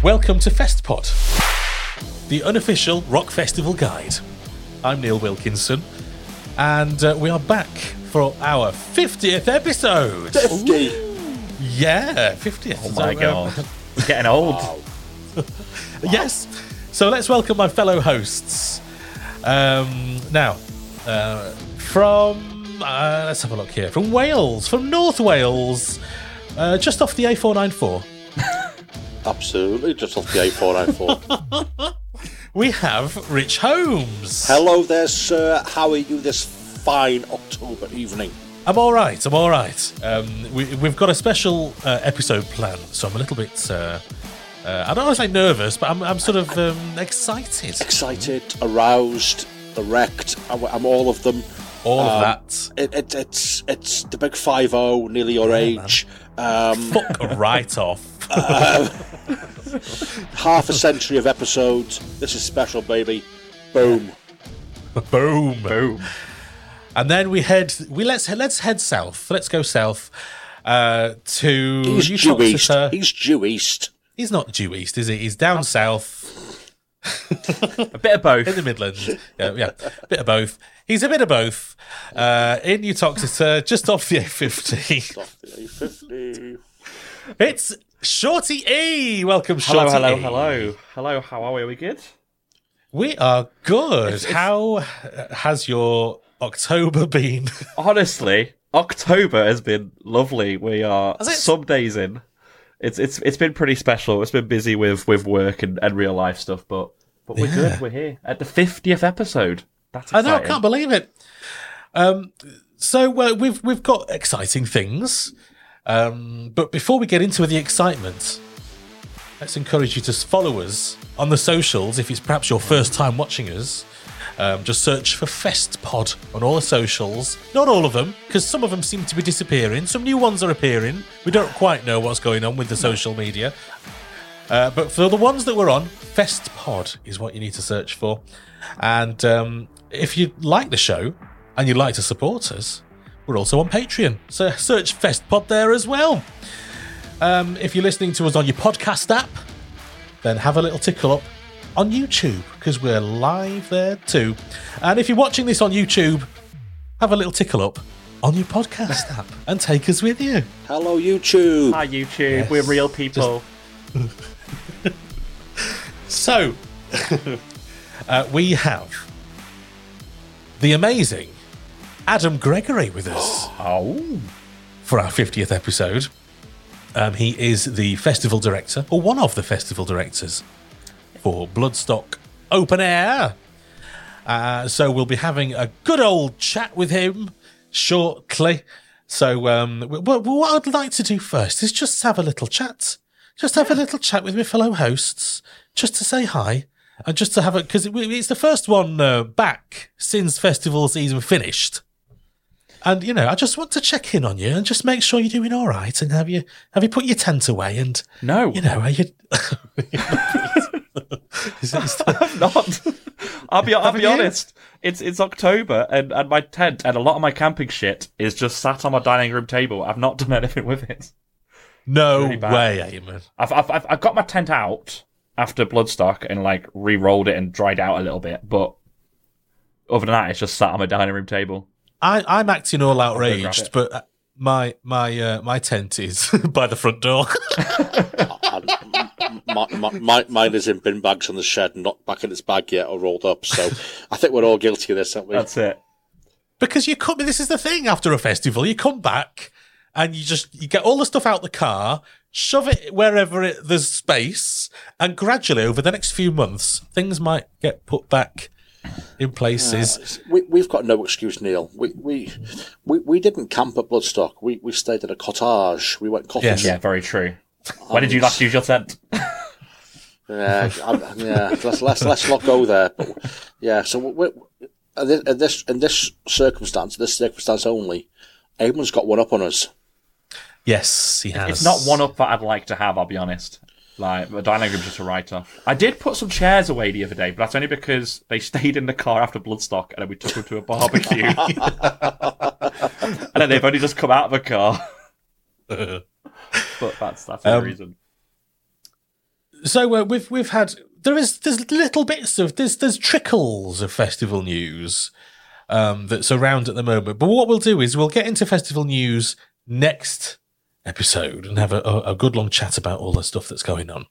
Welcome to Festpod, the unofficial rock festival guide. I'm Neil Wilkinson, and we are back for our 50th episode. 50? Yeah, 50th. Oh my God, we're getting old. Wow. Yes, so let's welcome my fellow hosts. Let's have a look here, from Wales, from North Wales, just off the A494. Absolutely, just off the A494. We have Rich Holmes. Hello there, sir. How are you this fine October evening? I'm all right. We've got a special episode planned, so I'm a little bit... I don't want to say nervous, but I'm sort of excited. Excited, aroused, erect. I'm all of them. All of that. It's the big 5-0, nearly your age. Fuck right off. Half a century of episodes. This is special, baby. Boom. And then let's head south. Let's go south to. He's due east. He's due east. He's not due east, is he? He's down south. A bit of both in the Midlands. Yeah. A bit of both. He's a bit of both. In Uttoxeter, just off the A50. It's Shorty E. Welcome, Shorty. Hello. How are we? Are we good? We are good. How has your October been? Honestly, October has been lovely. We are some days in. It's been pretty special. It's been busy with work and real life stuff, but we're good. We're here at the 50th episode. That's exciting. I know. I can't believe it. So we've got exciting things. But before we get into the excitement, let's encourage you to follow us on the socials. If it's perhaps your first time watching us, just search for Festpod on all the socials. Not all of them, because some of them seem to be disappearing. Some new ones are appearing. We don't quite know what's going on with the social media. But for the ones that we're on, Festpod is what you need to search for. And if you like the show and you'd like to support us, we're also on Patreon, so search Festpod there as well. If you're listening to us on your podcast app, then have a little tickle up on YouTube, because we're live there too. And if you're watching this on YouTube, have a little tickle up on your podcast app and take us with you. Hello, YouTube. Hi, YouTube. Yes, we're real people. So, we have the amazing Adam Gregory with us for our 50th episode. He is the festival director, or one of the festival directors for Bloodstock Open Air. So we'll be having a good old chat with him shortly. So what I'd like to do first is just have a little chat. Just have a little chat with my fellow hosts, just to say hi and just to have a... Because it's the first one back since festival season finished. And, you know, I just want to check in on you and just make sure you're doing all right. And have you put your tent away? And no. You know, are you... I've not. I'll be honest. It's October and my tent and a lot of my camping shit is just sat on my dining room table. I've not done anything with it. No really way, Eamon. I've got my tent out after Bloodstock and like re-rolled it and dried out a little bit, but other than that, it's just sat on my dining room table. I'm acting all outraged, but my tent is by the front door. Mine is in bin bags on the shed, not back in its bag yet or rolled up. So I think we're all guilty of this, aren't we? That's it. Because you come. This is the thing. After a festival, you come back. And you get all the stuff out the car, shove it wherever there's space, and gradually over the next few months, things might get put back in places. We've got no excuse, Neil. We didn't camp at Bloodstock. We stayed at a cottage. We went cottage. Yes. Yeah, very true. When did you last use your tent? Let's not go there. But, yeah, so we're, in this circumstance only, Eamon's got one up on us. Yes, he has. It's not one up that I'd like to have, I'll be honest. Like, the dining room's just a write-off. I did put some chairs away the other day, but that's only because they stayed in the car after Bloodstock and then we took them to a barbecue. And then they've only just come out of the car. But that's the reason. So we've had... There's little bits of... There's trickles of festival news that's around at the moment. But what we'll do is we'll get into festival news next episode and have a good long chat about all the stuff that's going on.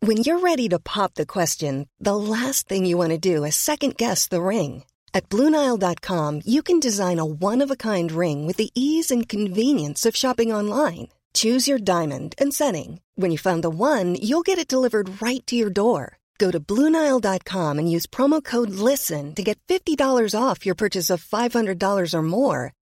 When you're ready to pop the question, the last thing you want to do is second guess the ring. At BlueNile.com, you can design a one-of-a-kind ring with the ease and convenience of shopping online. Choose your diamond and setting. When you find the one, you'll get it delivered right to your door. Go to BlueNile.com and use promo code LISTEN to get $50 off your purchase of $500 or more.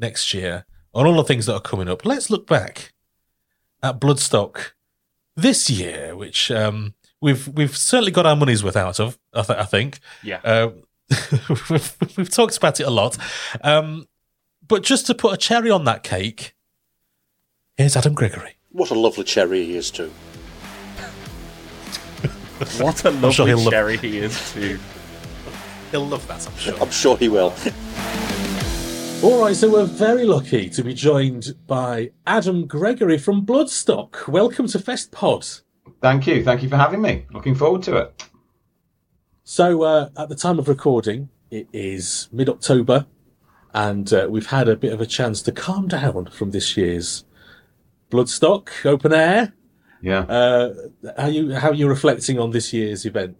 next year on all the things that are coming up, let's look back at Bloodstock this year, which we've certainly got our money's worth out of, I think. Yeah. We've talked about it a lot. But just to put a cherry on that cake, here's Adam Gregory. What a lovely cherry he is too. What a lovely cherry he is too. He'll love that, I'm sure. I'm sure he will. All right, so we're very lucky to be joined by Adam Gregory from Bloodstock. Welcome to Festpod. Thank you. Thank you for having me. Looking forward to it. So at the time of recording, it is mid-October, and we've had a bit of a chance to calm down from this year's Bloodstock Open Air. Yeah. How are you reflecting on this year's event?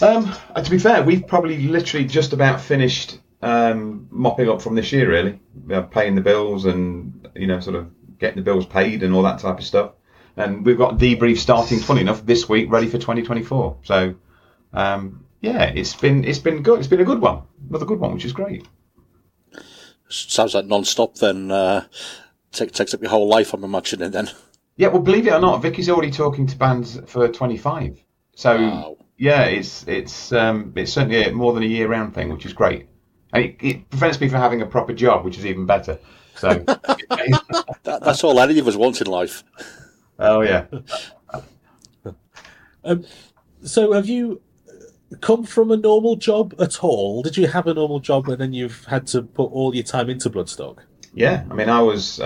To be fair, we've probably literally just about finished... mopping up from this year, really, paying the bills and sort of getting the bills paid and all that type of stuff. And we've got debrief starting, funny enough, this week, ready for 2024. So, it's been good. It's been a good one, another good one, which is great. Sounds like non-stop. Then takes up your whole life, I'm imagining. Then, yeah. Well, believe it or not, Vicky's already talking to bands for 25. So, wow. Yeah, it's certainly more than a year-round thing, which is great. And it prevents me from having a proper job, which is even better. So that's all any of us want in life. Oh yeah. So have you come from a normal job at all? Did you have a normal job and then you've had to put all your time into Bloodstock? Yeah, I mean, I was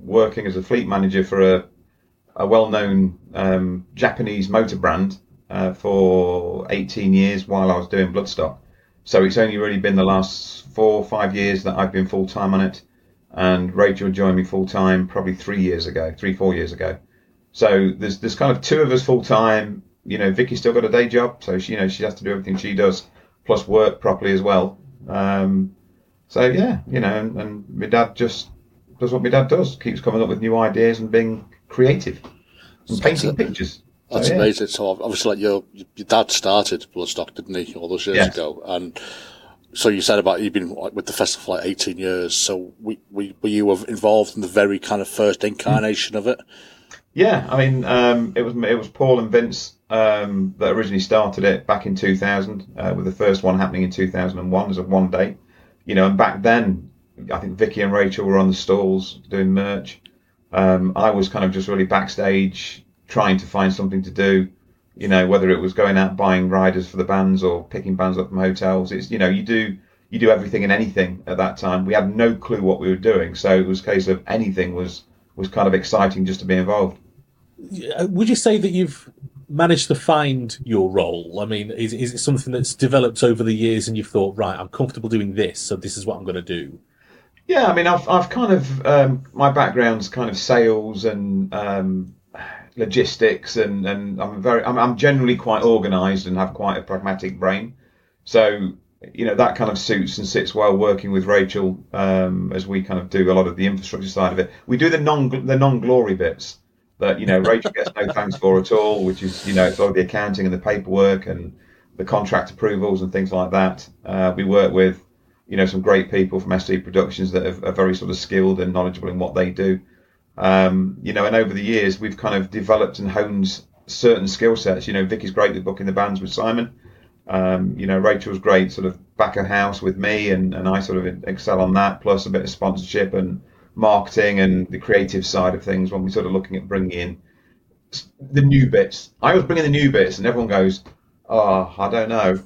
working as a fleet manager for a well-known Japanese motor brand for 18 years while I was doing Bloodstock. So it's only really been the last 4 or 5 years that I've been full-time on it. And Rachel joined me full-time probably 3, 4 years ago. So there's kind of two of us full-time. You know, Vicky's still got a day job, so she has to do everything she does, plus work properly as well. So yeah, and my dad just does what my dad does, keeps coming up with new ideas and being creative and painting pictures. That's amazing. So obviously, like your dad started Bloodstock, didn't he, all those years ago? And so you said about you've been with the festival for 18 years. So were you involved in the very kind of first incarnation of it? Yeah, I mean, it was Paul and Vince that originally started it back in 2000, with the first one happening in 2001 as a one day. And back then, I think Vicky and Rachel were on the stalls doing merch. I was kind of just really backstage trying to find something to do, whether it was going out buying riders for the bands or picking bands up from hotels. It's, you do everything and anything at that time. We had no clue what we were doing. So it was a case of anything was kind of exciting just to be involved. Would you say that you've managed to find your role? I mean, is it something that's developed over the years and you've thought, right, I'm comfortable doing this, so this is what I'm going to do? Yeah, I mean, I've kind of, my background's kind of sales and logistics, and I'm generally quite organised and have quite a pragmatic brain. So, that kind of suits and sits well working with Rachel, as we kind of do a lot of the infrastructure side of it. We do the non-glory bits that, Rachel gets no thanks for at all, which is, it's all the accounting and the paperwork and the contract approvals and things like that. We work with, some great people from SD Productions that are very sort of skilled and knowledgeable in what they do. And over the years, we've kind of developed and honed certain skill sets. Vicky's great at booking the bands with Simon. Rachel's great sort of back of house with me, and I sort of excel on that, plus a bit of sponsorship and marketing and the creative side of things when we're sort of looking at bringing in the new bits. I always bring in the new bits and everyone goes, oh, I don't know.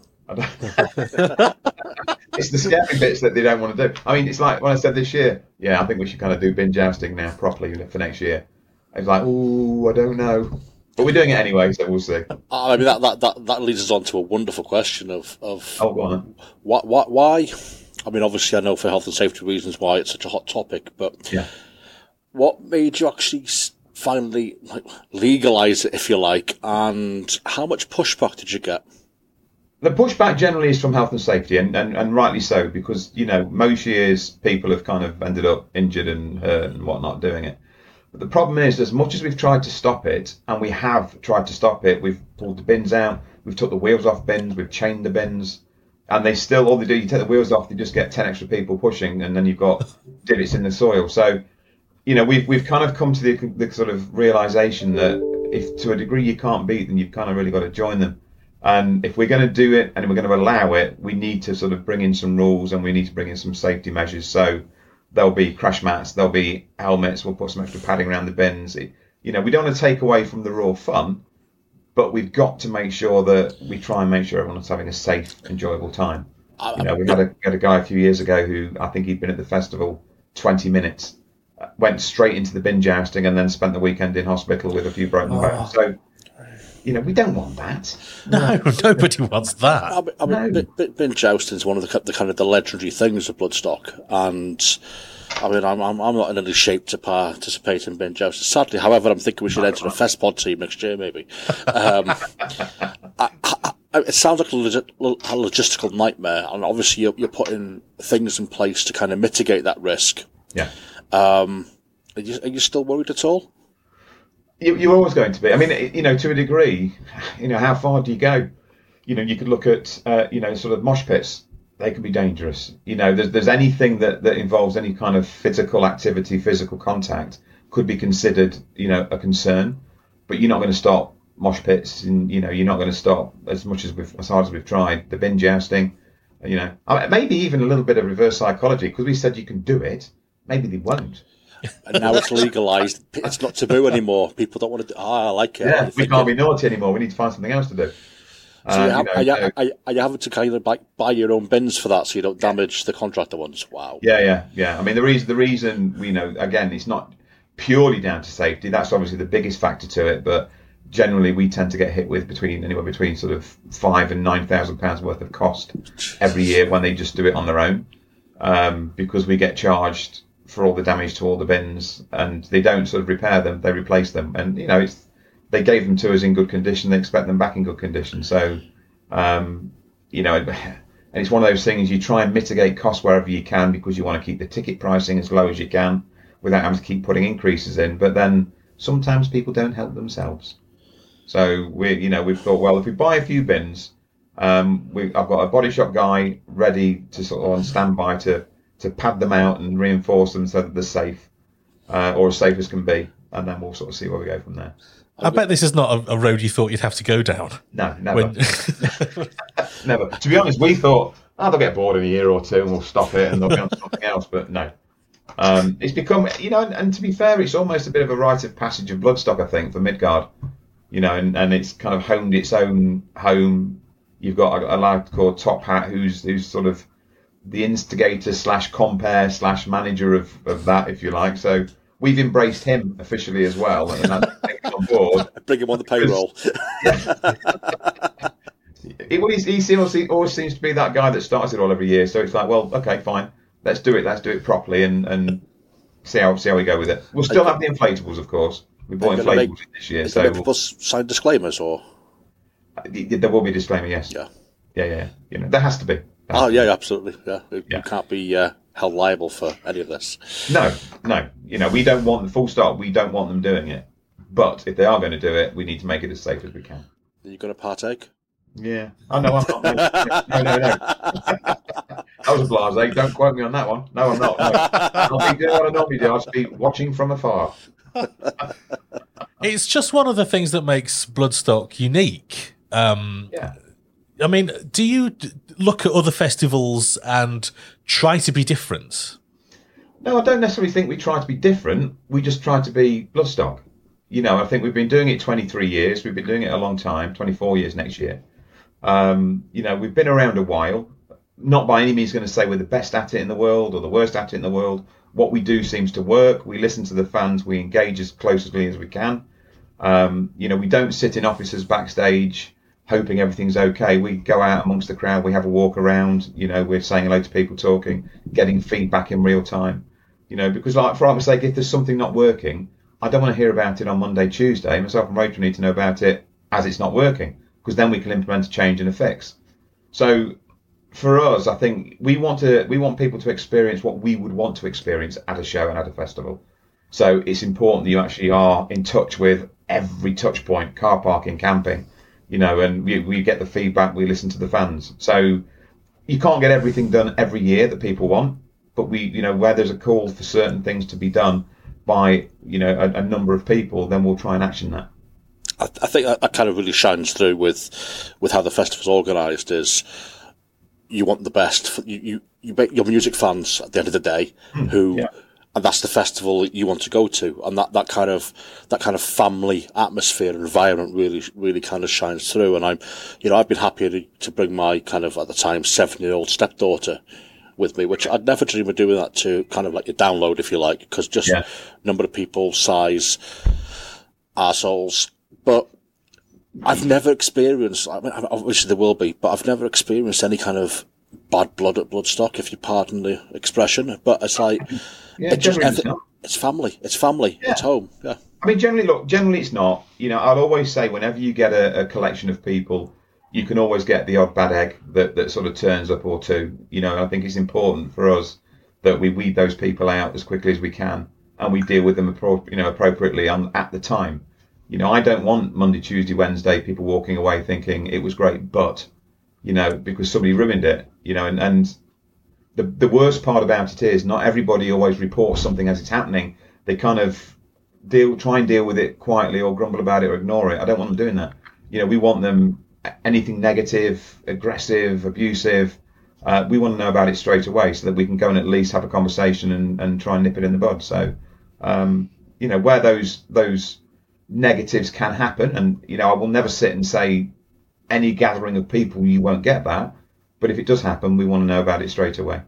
It's the scary bits that they don't want to do. I mean, it's like when I said this year, yeah, I think we should kind of do bin jousting now properly for next year. I was like, ooh, I don't know. But we're doing it anyway, so we'll see. I mean, that leads us on to a wonderful question of oh, go on. Why? I mean, obviously, I know for health and safety reasons why it's such a hot topic, but what made you actually finally legalise it, if you like, and how much pushback did you get? The pushback generally is from health and safety, and rightly so, because, most years people have kind of ended up injured and hurt and whatnot doing it. But the problem is, as much as we've tried to stop it, and we have tried to stop it, we've pulled the bins out, we've took the wheels off bins, we've chained the bins, and they still, all they do, you take the wheels off, they just get 10 extra people pushing, and then you've got divots in the soil. So, we've kind of come to the sort of realisation that if to a degree you can't beat them, you've kind of really got to join them. And if we're going to do it and we're going to allow it, we need to sort of bring in some rules and we need to bring in some safety measures. So there'll be crash mats, there'll be helmets, we'll put some extra padding around the bins. We don't want to take away from the raw fun, but we've got to make sure that we try and make sure everyone's having a safe, enjoyable time. We had a guy a few years ago who I think he'd been at the festival 20 minutes, went straight into the bin jousting and then spent the weekend in hospital with a few broken bones. So, we don't want that. No, nobody wants that. I mean, bin jousting is one of the kind of the legendary things of Bloodstock, and I mean, I'm not in any shape to participate in bin jousting. Sadly, however, I'm thinking we should enter the Festpod team next year, maybe. It sounds like a logistical nightmare, and obviously you're putting things in place to kind of mitigate that risk. Yeah. Are you still worried at all? You're always going to be. I mean, to a degree, how far do you go? You could look at, sort of mosh pits. They can be dangerous. There's anything that involves any kind of physical activity, physical contact could be considered, a concern. But you're not going to stop mosh pits, and, you're not going to stop as hard as we've tried, the bin jousting, maybe even a little bit of reverse psychology, because we said you can do it. Maybe they won't. and now it's legalised. It's not taboo anymore. People don't want to do, I like it. Yeah, we can't be naughty anymore. We need to find something else to do. So are you having to kind of like buy your own bins for that so you don't damage the contractor ones? Wow. Yeah. I mean, the reason we know, again, it's not purely down to safety. That's obviously the biggest factor to it, but generally we tend to get hit with anywhere between sort of £5,000 and £9,000 worth of cost every year when they just do it on their own, because we get charged for all the damage to all the bins, and they don't sort of repair them, they replace them, and it's, they gave them to us in good condition, they expect them back in good condition. So and it's one of those things, you try and mitigate costs wherever you can because you want to keep the ticket pricing as low as you can without having to keep putting increases in, but then sometimes people don't help themselves. So we've thought, well, if we buy a few bins, I've got a body shop guy ready to sort of on standby to pad them out and reinforce them so that they're safe, or as safe as can be, and then we'll sort of see where we go from there. I bet this is not a road you thought you'd have to go down. No, never. Never. To be honest, we thought, they'll get bored in a year or two and we'll stop it and they'll be on something else, but no. It's become, and to be fair, it's almost a bit of a rite of passage of Bloodstock, I think, for Midgard. And it's kind of honed its own home. You've got a lad called Top Hat who's sort of the instigator / compere / manager of that, if you like. So we've embraced him officially as well, and that's on board. Bring him on the payroll. He always seems to be that guy that starts it all every year. So it's like, well, okay, fine, let's do it properly, and see how we go with it. We'll still have the inflatables, of course. We bought inflatables this year. So people sign disclaimers, or there will be a disclaimer. Yes. Yeah. There has to be. Absolutely. Yeah, you can't be held liable for any of this. No. We don't want the full stop. We don't want them doing it. But if they are going to do it, we need to make it as safe as we can. Are you going to partake? Yeah. Oh no, I'm not. No. That was a blasé. Don't quote me on that one. No, I'm not. No. I'll be doing what I normally do. I'll just be watching from afar. It's just one of the things that makes Bloodstock unique. I mean, do you look at other festivals and try to be different? No, I don't necessarily think we try to be different. We just try to be Bloodstock. I think we've been doing it 23 years. We've been doing it a long time, 24 years next year. We've been around a while. Not by any means going to say we're the best at it in the world or the worst at it in the world. What we do seems to work. We listen to the fans. We engage as closely as we can. We don't sit in offices backstage hoping everything's okay. We go out amongst the crowd. We have a walk around. We're saying hello to people, talking, getting feedback in real time. Because like for argument's sake, if there's something not working, I don't want to hear about it on Monday, Tuesday. Myself and Rachel need to know about it as it's not working, because then we can implement a change and a fix. So for us, I think we want people to experience what we would want to experience at a show and at a festival. So it's important that you actually are in touch with every touch point, car parking, camping, and we get the feedback, we listen to the fans. So you can't get everything done every year that people want, but we, where there's a call for certain things to be done by, a number of people, then we'll try and action that. I think that kind of really shines through with how the festival's organised is, you want the best. You make your music fans at the end of the day, and that's the festival you want to go to, and that kind of family atmosphere and environment really kind of shines through. And I've been happy to bring my kind of at the time 7-year-old stepdaughter with me, which I'd never dream of doing that to, kind of like a download, if you like, because just number of people, size, arseholes, but. I've never experienced, I mean, obviously there will be, but I've never experienced any kind of bad blood at Bloodstock, if you pardon the expression. But it's like, it's family, it's home. Yeah. I mean, generally it's not. I'll always say whenever you get a collection of people, you can always get the odd bad egg that sort of turns up or two. I think it's important for us that we weed those people out as quickly as we can, and we deal with them appropriately at the time. I don't want Monday, Tuesday, Wednesday people walking away thinking it was great, but, because somebody ruined it, and the worst part about it is not everybody always reports something as it's happening. They kind of try and deal with it quietly or grumble about it or ignore it. I don't want them doing that. We want them, anything negative, aggressive, abusive. We want to know about it straight away so that we can go and at least have a conversation and try and nip it in the bud. So you know, where those negatives can happen. And, you know, I will never sit and say any gathering of people, you won't get that. But if it does happen, we want to know about it straight away.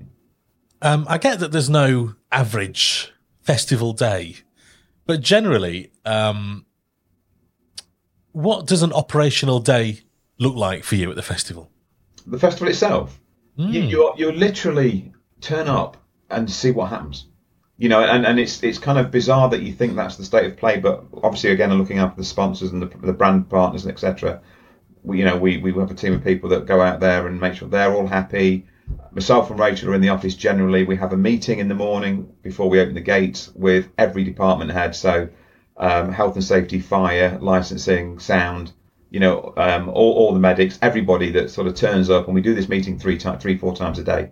I get that there's no average festival day, but generally, what does an operational day look like for you at the festival? The festival itself. Mm. You literally turn up and see what happens. You know, and it's kind of bizarre that you think that's the state of play, but obviously, again, looking after the sponsors and the brand partners and etc. You know, we have a team of people that go out there and make sure they're all happy. Myself and Rachel are in the office generally. We have a meeting in the morning before we open the gates with every department head. So health and safety, fire, licensing, sound, you know, all the medics, everybody that sort of turns up. And we do this meeting three, four times a day.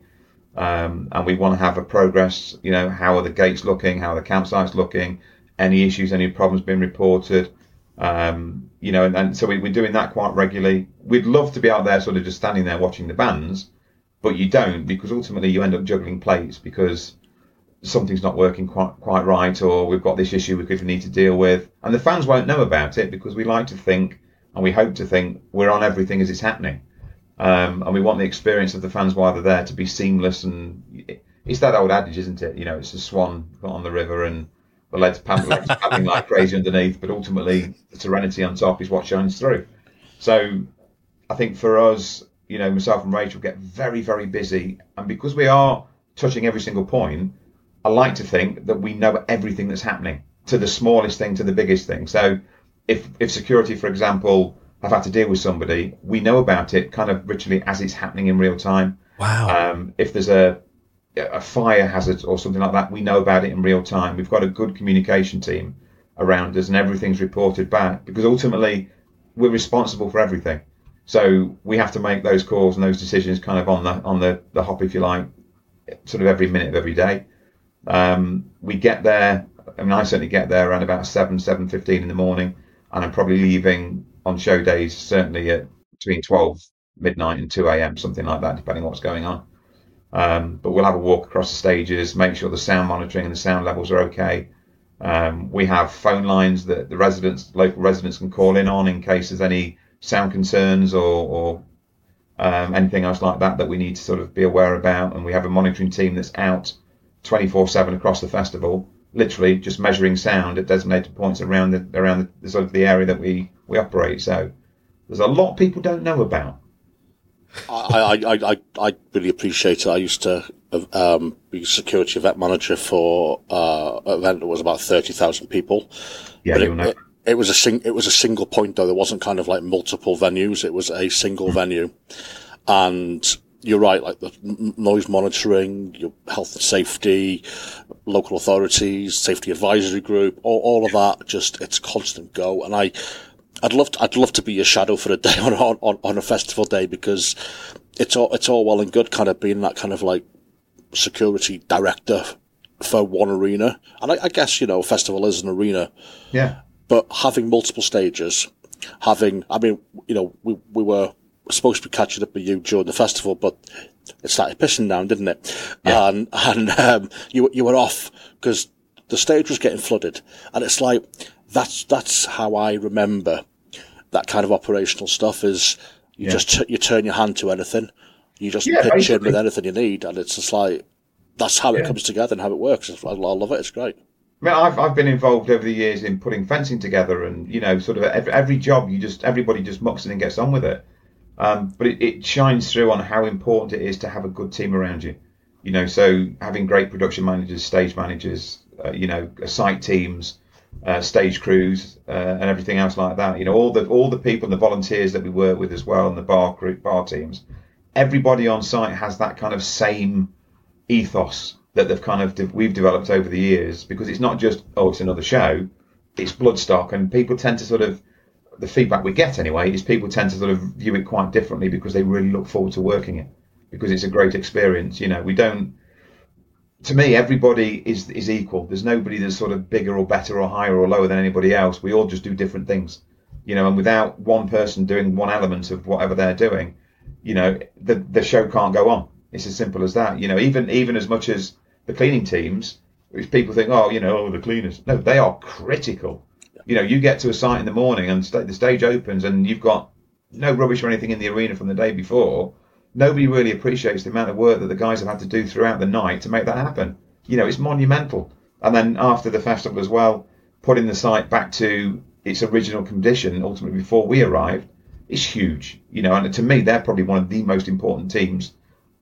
And we want to have a progress, you know, how are the gates looking? How are the campsites looking? Any issues, any problems being reported? You know, and so we're doing that quite regularly. We'd love to be out there sort of just standing there watching the bands, but you don't, because ultimately you end up juggling plates because something's not working quite right, or we've got this issue we could need to deal with. And the fans won't know about it because we like to think, and we hope to think, we're on everything as it's happening. And we want the experience of the fans while they're there to be seamless. And it's that old adage, isn't it? You know, it's a swan on the river and the legs paddling like crazy underneath, but ultimately the serenity on top is what shines through. So I think for us, you know, myself and Rachel get very, very busy. And because we are touching every single point, I like to think that we know everything that's happening, to the smallest thing, to the biggest thing. So if security, for example, have had to deal with somebody, we know about it kind of literally as it's happening in real time. Wow. If there's a fire hazard or something like that, we know about it in real time. We've got a good communication team around us and everything's reported back, because ultimately we're responsible for everything. So we have to make those calls and those decisions kind of on the hop, if you like, sort of every minute of every day. We get there. I mean, I certainly get there around about 7:15 in the morning, and I'm probably leaving on show days, certainly at between 12 midnight and 2 a.m., something like that, depending on what's going on. But we'll have a walk across the stages, make sure the sound monitoring and the sound levels are okay. We have phone lines that the local residents can call in on in case there's any sound concerns or anything else like that we need to sort of be aware about. And we have a monitoring team that's out 24/7 across the festival, literally just measuring sound at designated points around the sort of the area that we operate. So there's a lot people don't know about. I really appreciate it. I used to be a security event manager for an event that was about 30,000 people. Yeah, it was a single point though. There wasn't kind of like multiple venues. It was a single venue, and you're right. Like the noise monitoring, your health and safety, local authorities, safety advisory group, all of that. Just it's constant go, and I'd love to be your shadow for a day on a festival day, because it's all well and good kind of being that kind of like security director for one arena, and I guess, you know, a festival is an arena, yeah. But having multiple stages, we were supposed to be catching up with you during the festival, but it started pissing down, didn't it? Yeah. And you were off because the stage was getting flooded, and it's like. That's how I remember that kind of operational stuff is you turn your hand to anything. You just pitch in with anything you need. And it's just like, that's how it comes together and how it works. I love it. It's great. I mean, I've been involved over the years in putting fencing together and, you know, sort of every job everybody just mucks in and gets on with it. But it shines through on how important it is to have a good team around you. You know, so having great production managers, stage managers, you know, site teams, stage crews and everything else like that, you know, all the people and the volunteers that we work with as well, and the bar teams, everybody on site has that kind of same ethos that they've kind of we've developed over the years, because it's not just it's another show, it's Bloodstock, and people tend to sort of, the feedback we get anyway is people tend to sort of view it quite differently because they really look forward to working it, because it's a great experience. You know, we don't. To me, everybody is equal. There's nobody that's sort of bigger or better or higher or lower than anybody else. We all just do different things, you know, and without one person doing one element of whatever they're doing, you know, the show can't go on. It's as simple as that. You know, even as much as the cleaning teams, which people think, oh, you know, oh, the cleaners. No, they are critical. Yeah. You know, you get to a site in the morning and the stage opens and you've got no rubbish or anything in the arena from the day before. Nobody really appreciates the amount of work that the guys have had to do throughout the night to make that happen. You know, it's monumental. And then after the festival as well, putting the site back to its original condition, ultimately before we arrived, is huge. You know, and to me, they're probably one of the most important teams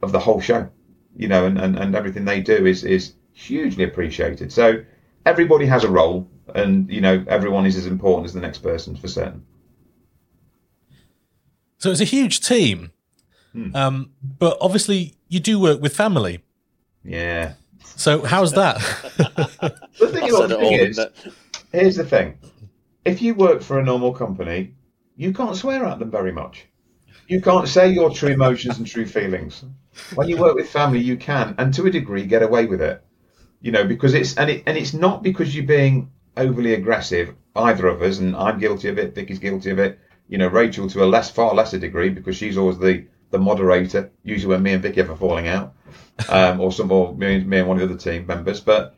of the whole show. You know, and everything they do is hugely appreciated. So everybody has a role, and, you know, everyone is as important as the next person for certain. So it's a huge team. But obviously you do work with family. Yeah. So how's that? Here's the thing. If you work for a normal company, you can't swear at them very much. You can't say your true emotions and true feelings. When you work with family, you can, and to a degree, get away with it. You know, because it's not because you're being overly aggressive, either of us, and I'm guilty of it, Vicky's guilty of it, you know, Rachel to a far lesser degree, because she's always the moderator, usually when me and Vicky are falling out, or me and one of the other team members. But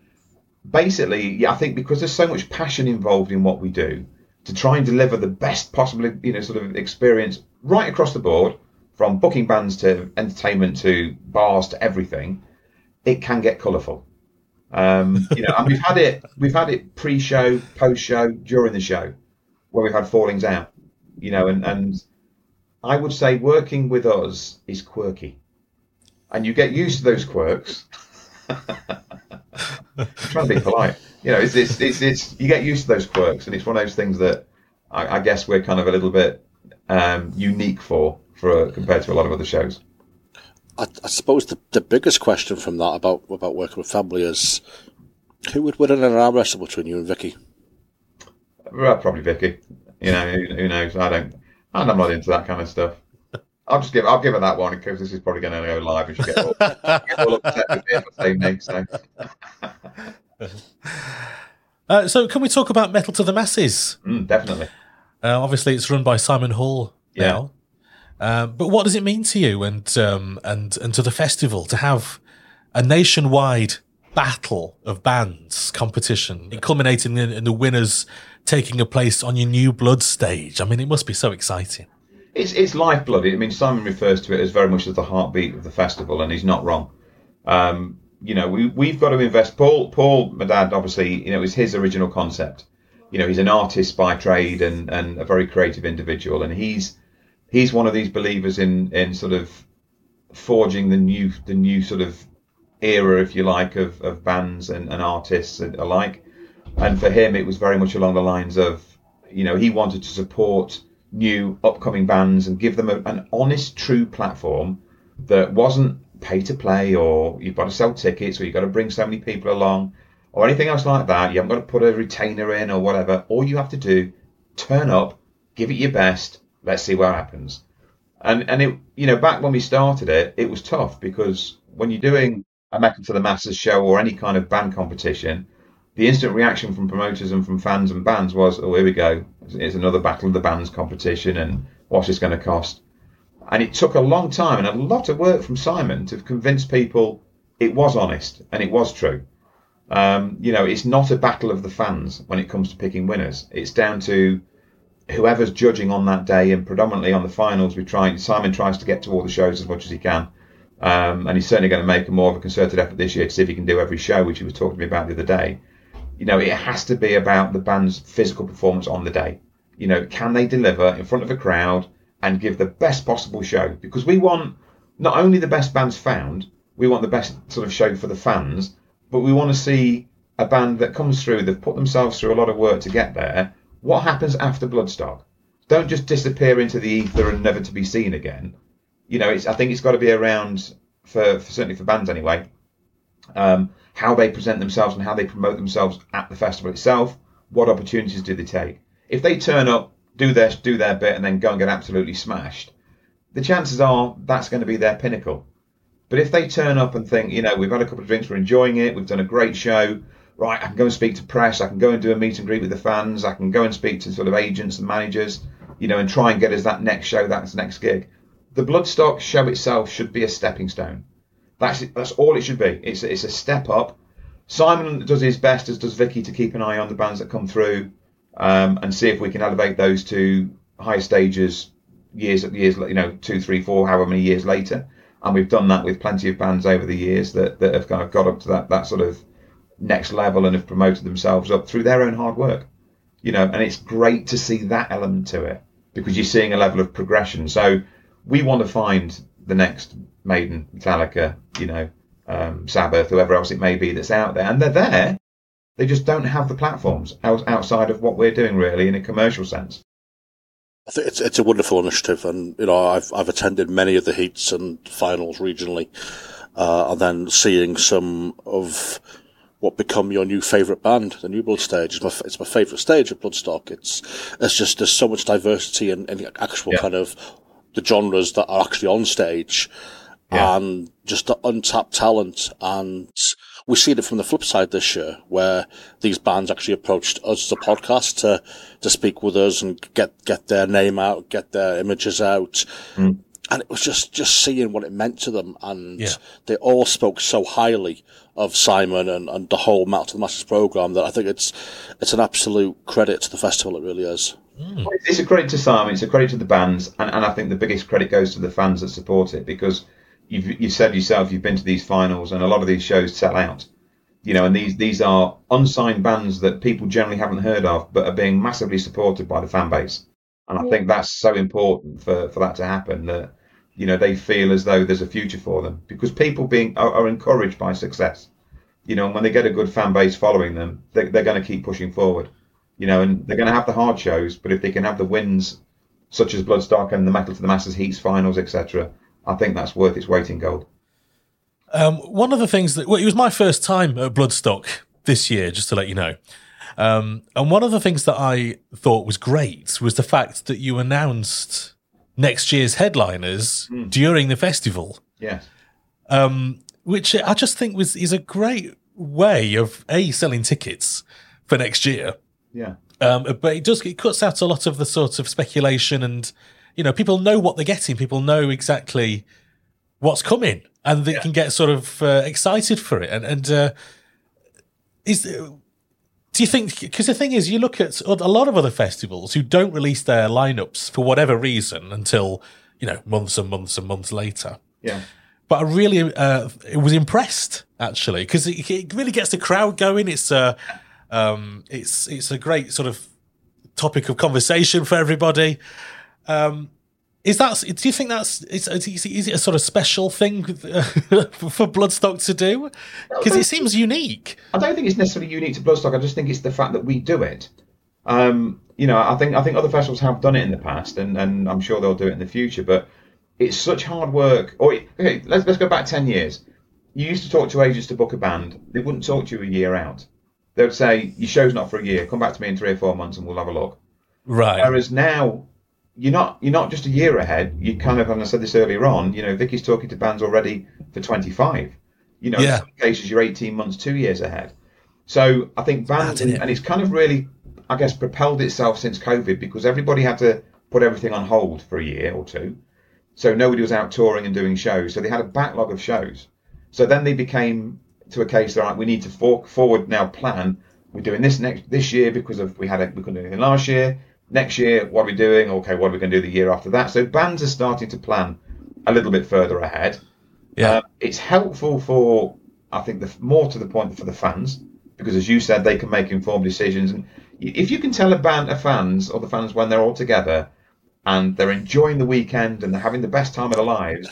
basically, yeah, I think because there's so much passion involved in what we do, to try and deliver the best possible, you know, sort of experience right across the board, from booking bands to entertainment to bars to everything, it can get colourful. You know, and we've had it pre-show, post-show, during the show, where we've had fallings out. You know, and I would say working with us is quirky, and you get used to those quirks. I'm trying to be polite. You know, it's you get used to those quirks, and it's one of those things that I guess we're kind of a little bit unique for compared to a lot of other shows. I suppose the biggest question from that about working with family is, who would win in an arm wrestle between you and Vicky? Well, probably Vicky. You know, who knows? I'm not into that kind of stuff. I'll give it that one, because this is probably going to go live and she get all upset with me if I say me. So. So can we talk about Metal to the Masses? Definitely. Obviously, it's run by Simon Hall now. But what does it mean to you and to the festival to have a nationwide battle of bands competition, culminating in the winners taking a place on your New Blood stage? I mean, it must be so exciting. It's lifeblood. I mean, Simon refers to it as very much as the heartbeat of the festival, and he's not wrong. You know, we've got to invest. Paul, my dad, obviously, you know, is his original concept. You know, he's an artist by trade and a very creative individual, and he's one of these believers in sort of forging the new sort of era, if you like, of bands and artists alike. And for him, it was very much along the lines of, you know, he wanted to support new upcoming bands and give them an honest, true platform that wasn't pay to play, or you've got to sell tickets, or you've got to bring so many people along, or anything else like that. You haven't got to put a retainer in or whatever. All you have to do, turn up, give it your best, let's see what happens. And it, you know, back when we started it, it was tough, because when you're doing a Metal to the Masses show or any kind of band competition, the instant reaction from promoters and from fans and bands was, oh, here we go. It's another battle of the bands competition, and what's this going to cost? And it took a long time and a lot of work from Simon to convince people it was honest and it was true. You know, it's not a battle of the fans when it comes to picking winners. It's down to whoever's judging on that day, and predominantly on the finals, Simon tries to get to all the shows as much as he can. And he's certainly going to make more of a concerted effort this year to see if he can do every show, which he was talking to me about the other day. You know, it has to be about the band's physical performance on the day. You know, can they deliver in front of a crowd and give the best possible show? Because we want not only the best bands found, we want the best sort of show for the fans, but we want to see a band that comes through, they've put themselves through a lot of work to get there. What happens after Bloodstock? Don't just disappear into the ether and never to be seen again. You know, I think it's got to be around, for certainly for bands anyway, how they present themselves and how they promote themselves at the festival itself. What opportunities do they take? If they turn up, do their bit, and then go and get absolutely smashed, the chances are that's going to be their pinnacle. But if they turn up and think, you know, we've had a couple of drinks, we're enjoying it, we've done a great show, right, I can go and speak to press, I can go and do a meet and greet with the fans, I can go and speak to sort of agents and managers, you know, and try and get us that next show, that next gig. The Bloodstock show itself should be a stepping stone. That's all it should be. It's a step up, Simon does his best, as does Vicky, to keep an eye on the bands that come through and see if we can elevate those to higher stages years, you know, 2, 3, 4, however many years later. And we've done that with plenty of bands over the years that have kind of got up to that sort of next level and have promoted themselves up through their own hard work, you know. And it's great to see that element to it, because you're seeing a level of progression. So we want to find the next Maiden, Metallica, you know, Sabbath, whoever else it may be that's out there. And they're there. They just don't have the platforms outside of what we're doing, really, in a commercial sense. I think it's a wonderful initiative, and you know, I've attended many of the heats and finals regionally, and then seeing some of what become your new favourite band, the New Blood Stage. It's my favourite stage of Bloodstock. It's just there's so much diversity in actual kind of the genres that are actually on stage, and just the untapped talent. And we've seen it from the flip side this year, where these bands actually approached us as a podcast to speak with us and get their name out, get their images out. Mm. And it was just seeing what it meant to them. And they all spoke so highly of Simon and the whole Metal to the Masses programme that I think it's an absolute credit to the festival. It really is. Mm. It's a credit to Simon. It's a credit to the bands. And I think the biggest credit goes to the fans that support it, because You've said yourself, you've been to these finals, and a lot of these shows sell out, you know. And these are unsigned bands that people generally haven't heard of, but are being massively supported by the fan base. And I think that's so important for that to happen, that, you know, they feel as though there's a future for them, because people are encouraged by success, you know. And when they get a good fan base following them, they're going to keep pushing forward, you know. And they're going to have the hard shows, but if they can have the wins, such as Bloodstock and the Metal to the Masses heats, finals, etc., I think that's worth its weight in gold. One of the things that... Well, it was my first time at Bloodstock this year, just to let you know. And one of the things that I thought was great was the fact that you announced next year's headliners during the festival. Yes. Which I just think is a great way of, A, selling tickets for next year. Yeah. But it cuts out a lot of the sort of speculation and... You know, people know what they're getting. People know exactly what's coming, and they can get sort of excited for it. Do you think? Because the thing is, you look at a lot of other festivals who don't release their lineups for whatever reason until, you know, months and months and months later. Yeah. But I really was impressed, actually, because it really gets the crowd going. It's a great sort of topic of conversation for everybody. Do you think is it a sort of special thing for Bloodstock to do? Because it seems unique. I don't think it's necessarily unique to Bloodstock. I just think it's the fact that we do it. You know, I think other festivals have done it in the past, and I'm sure they'll do it in the future. But it's such hard work. Okay, let's go back 10 years. You used to talk to agents to book a band. They wouldn't talk to you a year out. They would say, your show's not for a year. Come back to me in 3 or 4 months, and we'll have a look. Right. Whereas now, You're not just a year ahead. You kind of, and I said this earlier on, you know, Vicky's talking to bands already for 25. You know, in some cases you're 18 months, 2 years ahead. So I think bands, and it's kind of really, I guess, propelled itself since COVID, because everybody had to put everything on hold for a year or two. So nobody was out touring and doing shows. So they had a backlog of shows. So then they became to a case, they're like, we need to forward now plan. We're doing this this year because we couldn't do anything last year. Next year, what are we doing? Okay, what are we going to do the year after that? So bands are starting to plan a little bit further ahead. Yeah, it's helpful for, I think, more to the point for the fans, because as you said, they can make informed decisions. And if you can tell the fans when they're all together and they're enjoying the weekend and they're having the best time of their lives,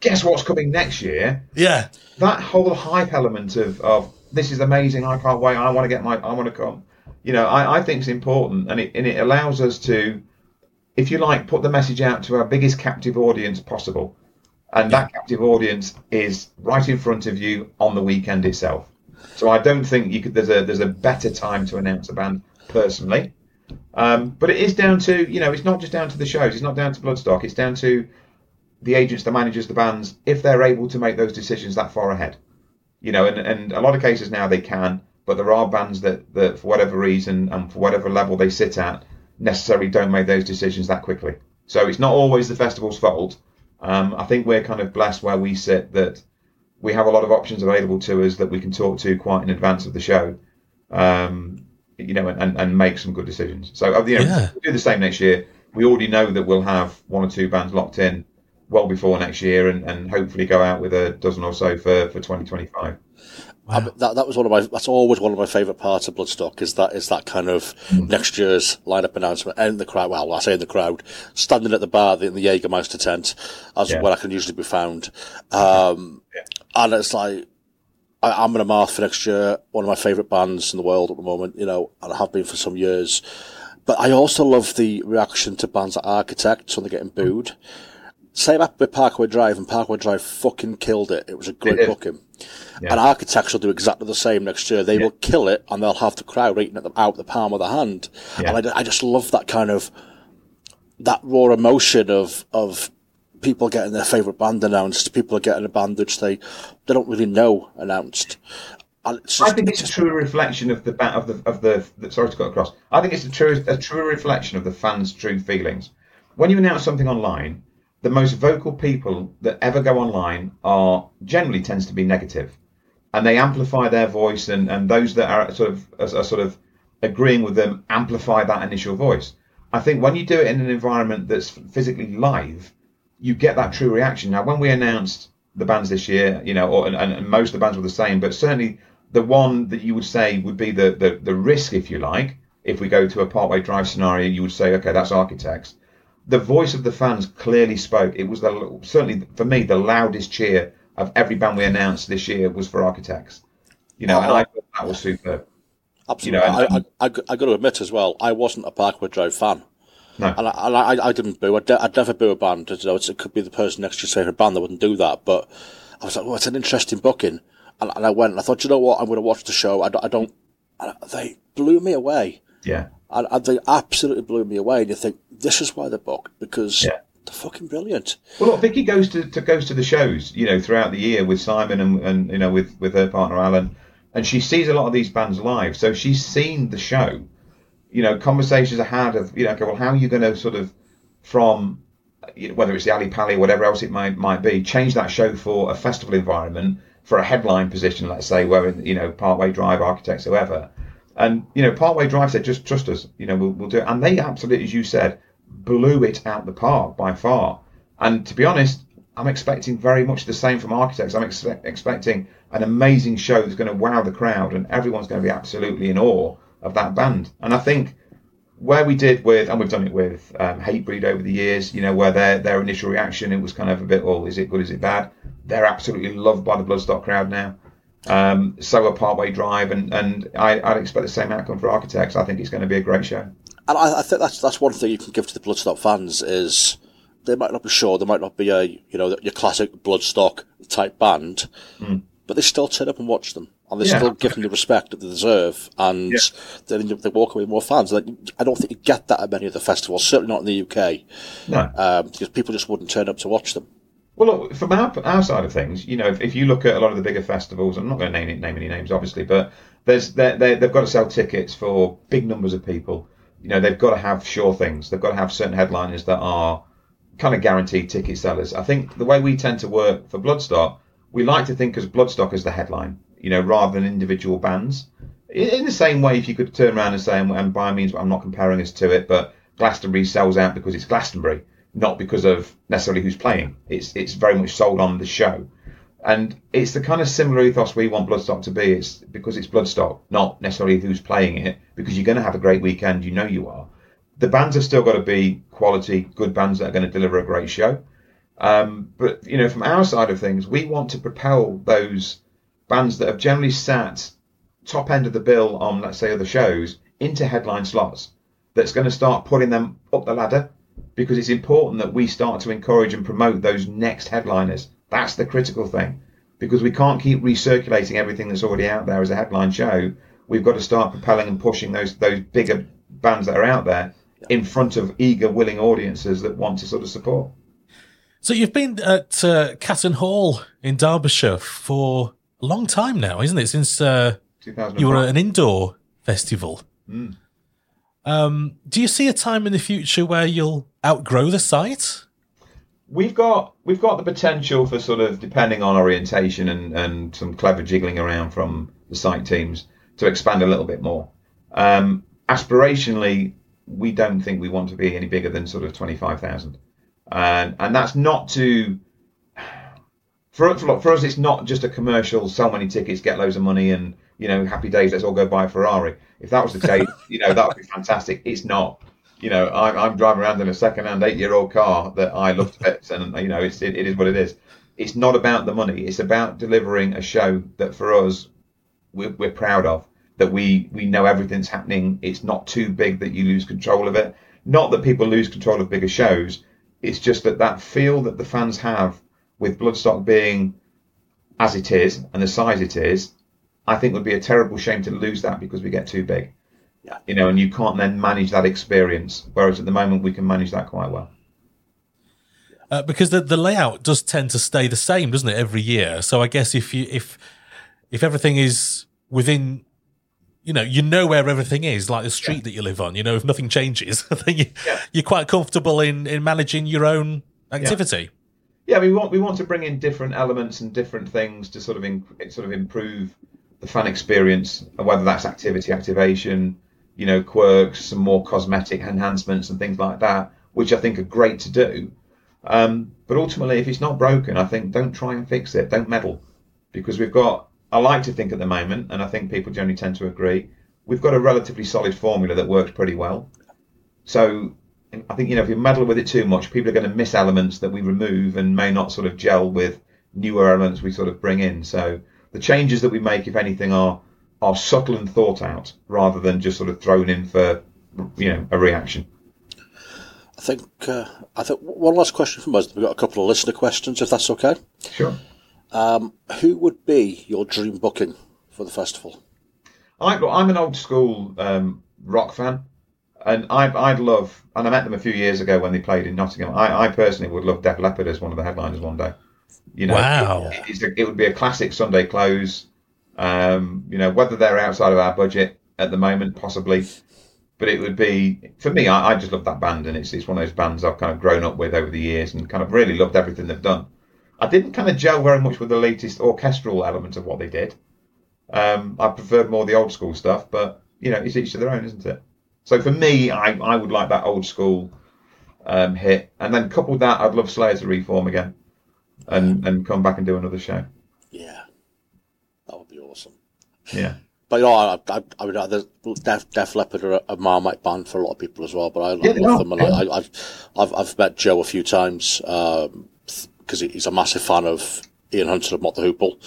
guess what's coming next year? Yeah, that whole hype element of this is amazing. I can't wait. I want to come. You know, I think it's important, and it allows us to, if you like, put the message out to our biggest captive audience possible. And that captive audience is right in front of you on the weekend itself. So I don't think there's a better time to announce a band, personally. But it is down to, you know, it's not just down to the shows. It's not down to Bloodstock. It's down to the agents, the managers, the bands, if they're able to make those decisions that far ahead. You know, and a lot of cases now they can. But there are bands that for whatever reason and for whatever level they sit at, necessarily don't make those decisions that quickly. So it's not always the festival's fault. I think we're kind of blessed where we sit that we have a lot of options available to us that we can talk to quite in advance of the show, you know, and make some good decisions. So, you know, we'll do the same next year. We already know that we'll have one or two bands locked in well before next year, and hopefully go out with a dozen or so for 2025. Wow. I mean, that was that's always one of my favourite parts of Bloodstock, is that kind of next year's lineup announcement and the crowd. Well, I say the crowd standing at the bar in the Jägermeister tent, as where I can usually be found. And it's like, I'm in a mouth for next year. One of my favourite bands in the world at the moment, you know, and I have been for some years. But I also love the reaction to bands like Architects when they're getting booed. Same up with Parkway Drive, and Parkway Drive fucking killed it. It was a great booking. Yeah. And Architects will do exactly the same next year. They will kill it, and they'll have the crowd eating at them out the palm of their hand. Yeah. And I just love that kind of, that raw emotion of people getting their favourite band announced, people getting a band which they don't really know announced. And it's just, I think it's a true reflection of the sorry to cut across. I think it's a true reflection of the fans' true feelings. When you announce something online, the most vocal people that ever go online are generally tends to be negative, and they amplify their voice, and those that are sort of agreeing with them amplify that initial voice. I think when you do it in an environment that's physically live, you get that true reaction. Now, when we announced the bands this year, you know, and most of the bands were the same, but certainly the one that you would say would be the risk, if you like, if we go to a Parkway Drive scenario, you would say, okay, that's Architects. The voice of the fans clearly spoke. It was certainly for me the loudest cheer of every band we announced this year was for Architects. You know, and I thought that was superb. Absolutely. You know, I got to admit as well, I wasn't a Parkway Drive fan. No. And I didn't boo. I'd never boo a band. You know, it could be the person next to your favourite band that wouldn't do that. But I was like, well, it's an interesting booking. And I went and I thought, you know what, I'm going to watch the show. They blew me away. Yeah. And they absolutely blew me away. And you think, this is why they're booked, because they're fucking brilliant. Well, look, Vicky goes to the shows, you know, throughout the year with Simon and you know, with her partner Alan, and she sees a lot of these bands live. So she's seen the show. You know, conversations are had of, you know, okay, well, how are you going to sort of, from, you know, whether it's the Ali Pali or whatever else it might be, change that show for a festival environment, for a headline position, let's say, where, you know, Parkway Drive, Architects, whoever. And, you know, Parkway Drive said, just trust us, you know, we'll do it. And they absolutely, as you said, blew it out the park by far. And to be honest, I'm expecting very much the same from Architects. I'm expecting an amazing show that's going to wow the crowd, and everyone's going to be absolutely in awe of that band. And I think where we did with, and we've done it with Hatebreed over the years, you know, where their initial reaction, it was kind of a bit, oh, is it good, is it bad? They're absolutely loved by the Bloodstock crowd now. So are Parkway Drive, and I'd expect the same outcome for Architects. I think it's going to be a great show. And I think that's one thing you can give to the Bloodstock fans is they might not be sure, they might not be a, you know, your classic Bloodstock type band, but they still turn up and watch them, and they still give them the respect that they deserve, and they walk away with more fans. Like, I don't think you get that at many of the festivals, certainly not in the UK, because people just wouldn't turn up to watch them. Well, look, from our side of things, you know, if you look at a lot of the bigger festivals, I'm not going to name any names, obviously, but they've got to sell tickets for big numbers of people. You know, they've got to have sure things. They've got to have certain headliners that are kind of guaranteed ticket sellers. I think the way we tend to work for Bloodstock, we like to think as Bloodstock as the headline, you know, rather than individual bands. In the same way, if you could turn around and say, and by means, I'm not comparing us to it, but Glastonbury sells out because it's Glastonbury, not because of necessarily who's playing. It's very much sold on the show. And it's the kind of similar ethos we want Bloodstock to be. It's because it's Bloodstock, not necessarily who's playing it, because you're going to have a great weekend, you know you are. The bands have still got to be quality, good bands that are going to deliver a great show. But, you know, from our side of things, we want to propel those bands that have generally sat top end of the bill on, let's say, other shows into headline slots. That's going to start putting them up the ladder, because it's important that we start to encourage and promote those next headliners. That's the critical thing, because we can't keep recirculating everything that's already out there as a headline show. We've got to start propelling and pushing those bigger bands that are out there in front of eager, willing audiences that want to sort of support. So you've been at Catton Hall in Derbyshire for a long time now, isn't it? Since you were at an indoor festival. Mm. Do you see a time in the future where you'll outgrow the site? We've got the potential for sort of, depending on orientation and some clever jiggling around from the site teams, to expand a little bit more. Aspirationally, we don't think we want to be any bigger than sort of 25,000, and that's not to. For us, it's not just a commercial. Sell many tickets, get loads of money, and happy days. Let's all go buy a Ferrari. If that was the case, that would be fantastic. It's not. I'm driving around in a second-hand 8-year-old car that I love to bits, and it is what it is. It's not about the money. It's about delivering a show that for us we're proud of. That we know everything's happening. It's not too big that you lose control of it. Not that people lose control of bigger shows. It's just that feel that the fans have with Bloodstock being as it is and the size it is, I think would be a terrible shame to lose that because we get too big. Yeah. And you can't then manage that experience, whereas at the moment we can manage that quite well. Because the layout does tend to stay the same, doesn't it, every year? So I guess if everything is within, where everything is, like the street that you live on, if nothing changes, then you're quite comfortable in managing your own activity. Yeah, we want to bring in different elements and different things to sort of improve the fan experience, whether that's activity activation, quirks, some more cosmetic enhancements and things like that, which I think are great to do. But ultimately, if it's not broken, I think don't try and fix it. Don't meddle, because I like to think at the moment, and I think people generally tend to agree, we've got a relatively solid formula that works pretty well. So I think, if you meddle with it too much, people are going to miss elements that we remove and may not sort of gel with newer elements we sort of bring in. So the changes that we make, if anything, are subtle and thought out rather than just sort of thrown in for, a reaction. I think one last question from us. We've got a couple of listener questions, if that's okay. Sure. Who would be your dream booking for the festival? I'm an old school rock fan. And I'd love, and I met them a few years ago when they played in Nottingham. I personally would love Def Leppard as one of the headliners one day. Wow! It would be a classic Sunday close. Whether they're outside of our budget at the moment, possibly, but it would be for me. I just love that band, and it's one of those bands I've kind of grown up with over the years, and kind of really loved everything they've done. I didn't kind of gel very much with the latest orchestral element of what they did. I preferred more the old school stuff, but it's each to their own, isn't it? So for me, I would like that old school hit. And then coupled that, I'd love Slayer to reform again and come back and do another show. Yeah, that would be awesome. Yeah. But I would rather Def Leppard are a Marmite band for a lot of people as well. But I love them. And yeah. I've met Joe a few times because he's a massive fan of Ian Hunter of Mott the Hoople.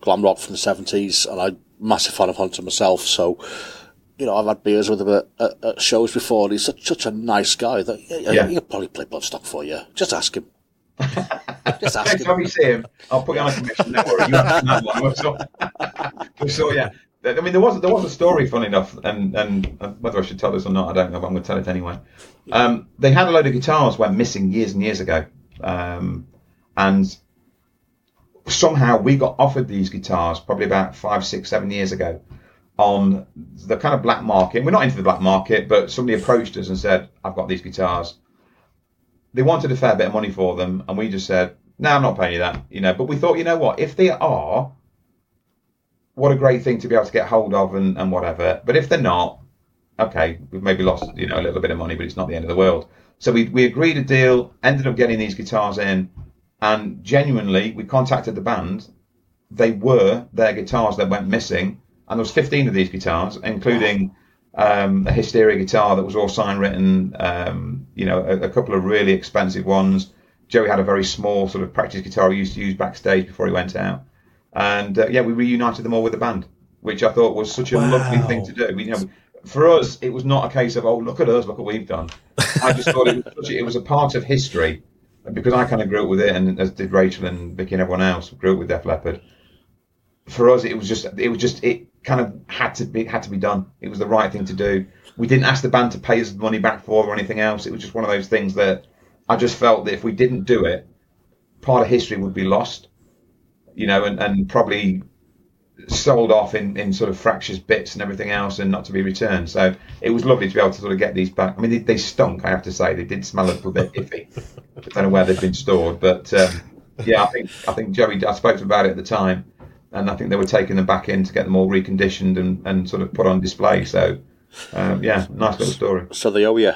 Glam rock from the 70s. And I'm a massive fan of Hunter myself, so... I've had beers with him at shows before, and he's such a nice guy that he'll probably play Bloodstock for you. Just ask him. Next time you see him, I'll put you on a commission. Don't worry, you have to one. So yeah, I mean, there was a story, funny enough, and whether I should tell this or not, I don't know, but I'm going to tell it anyway. They had a load of guitars went missing years and years ago, and somehow we got offered these guitars probably about 5, 6, 7 years ago. On the kind of black market. We're not into the black market, but somebody approached us and said, I've got these guitars. They wanted a fair bit of money for them, and we just said, no, I'm not paying you that. But we thought, you know what, if they are, what a great thing to be able to get hold of and whatever. But if they're not, okay, we've maybe lost, a little bit of money, but it's not the end of the world. So we agreed a deal, ended up getting these guitars in, and genuinely, we contacted the band. They were their guitars that went missing. And there was 15 of these guitars, including a Hysteria guitar that was all sign-written, a couple of really expensive ones. Joey had a very small sort of practice guitar he used to use backstage before he went out. And, we reunited them all with the band, which I thought was such a lovely thing to do. For us, it was not a case of, oh, look at us, look what we've done. I just thought it was a part of history, because I kind of grew up with it, and as did Rachel and Vicky and everyone else, grew up with Def Leppard. For us, it kind of had to be done. It was the right thing to do. We didn't ask the band to pay us money back for or anything else. It was just one of those things that I just felt that if we didn't do it, part of history would be lost, and probably sold off in sort of fractious bits and everything else, and not to be returned. So it was lovely to be able to sort of get these back. I mean, they stunk, I have to say. They did smell a little bit iffy. I don't know where they've been stored, but yeah, I think Joey, I spoke to him about it at the time, and I think they were taking them back in to get them all reconditioned and sort of put on display. So yeah, nice little story. So they owe you.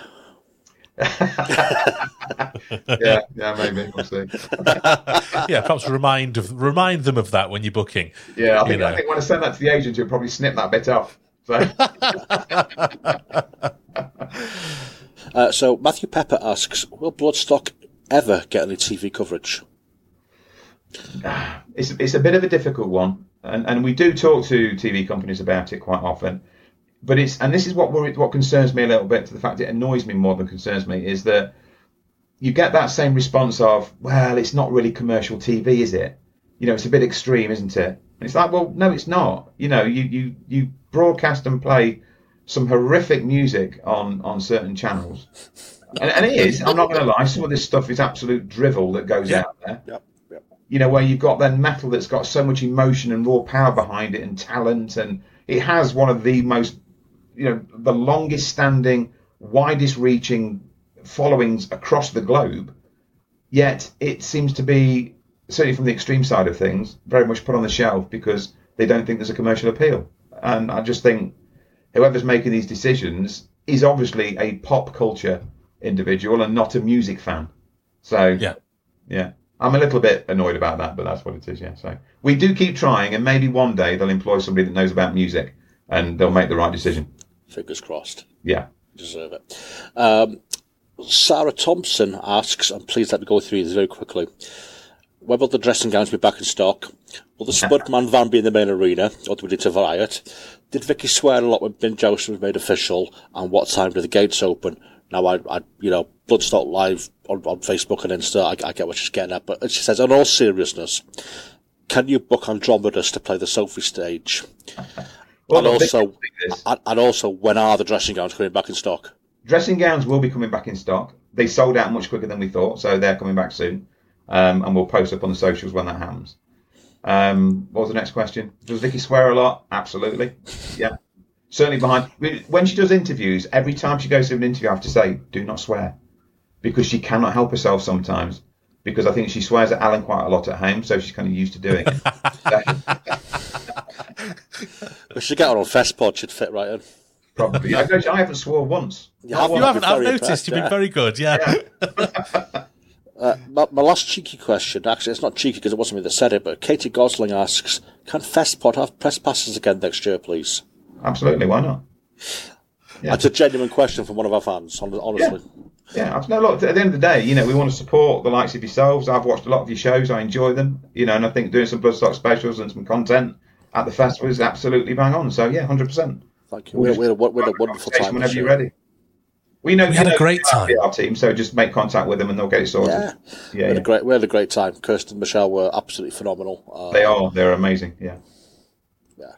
yeah, maybe we'll see. Yeah, perhaps remind them of that when you're booking. Yeah, I think when I send that to the agent, you'll probably snip that bit off. So, so Matthew Pepper asks, will Bloodstock ever get any TV coverage? It's a bit of a difficult one, and we do talk to TV companies about it quite often. But this is what concerns me a little bit, to the fact it annoys me more than concerns me, is that you get that same response of, well, it's not really commercial TV, is it? You know, it's a bit extreme, isn't it? And it's like, well, no, it's not. You know, you broadcast and play some horrific music on certain channels. And it is, I'm not going to lie, some of this stuff is absolute drivel that goes out there. Yeah. Yeah. You know, where you've got then metal that's got so much emotion and raw power behind it and talent, and it has one of the most, you know, the longest standing, widest reaching followings across the globe, yet it seems to be, certainly from the extreme side of things, very much put on the shelf because they don't think there's a commercial appeal. And I just think whoever's making these decisions is obviously a pop culture individual and not a music fan. So yeah, I'm a little bit annoyed about that, but that's what it is. Yeah, so we do keep trying, and maybe one day they'll employ somebody that knows about music and they'll make the right decision. Fingers crossed. Yeah. Deserve it. Sarah Thompson asks, and please let me go through this very quickly. When will the dressing gowns be back in stock? Will the Spudman van be in the main arena, or do we need to vary it? Did Vicky swear a lot when Bin Jousting was made official? And what time do the gates open? Now, I you know, Bloodstock Live on Facebook and Insta, I get what she's getting at, but she says, in all seriousness, can you book Andromedus to play the Sophie stage? Well, and also, when are the dressing gowns coming back in stock? Dressing gowns will be coming back in stock. They sold out much quicker than we thought, so they're coming back soon. And we'll post up on the socials when that happens. What was the next question? Does Vicky swear a lot? Absolutely. Yeah. Certainly behind. I mean, when she does interviews, every time she goes to an interview, I have to say, do not swear. Because she cannot help herself sometimes. Because I think she swears at Alan quite a lot at home, so she's kind of used to doing it. We should get her on Festpod, she'd fit right in. Probably. I haven't swore once. You haven't. I've noticed. You've been very good. Yeah. My last cheeky question. Actually, it's not cheeky because it wasn't me that said it. But Katie Gosling asks, "Can Festpod have press passes again next year, please?" Absolutely. Why not? Yeah. That's a genuine question from one of our fans. Honestly. Yeah. No, look. At the end of the day, you know, we want to support the likes of yourselves. I've watched a lot of your shows. I enjoy them. You know, and I think doing some Bloodstock specials and some content at the festival is absolutely bang on. So, yeah, 100%. Thank you. We're a wonderful time. Whenever you're ready. We had a great time. Our team, so just make contact with them and they'll get it sorted. Yeah. We had a great time. Kirsten and Michelle were absolutely phenomenal. They're amazing, yeah.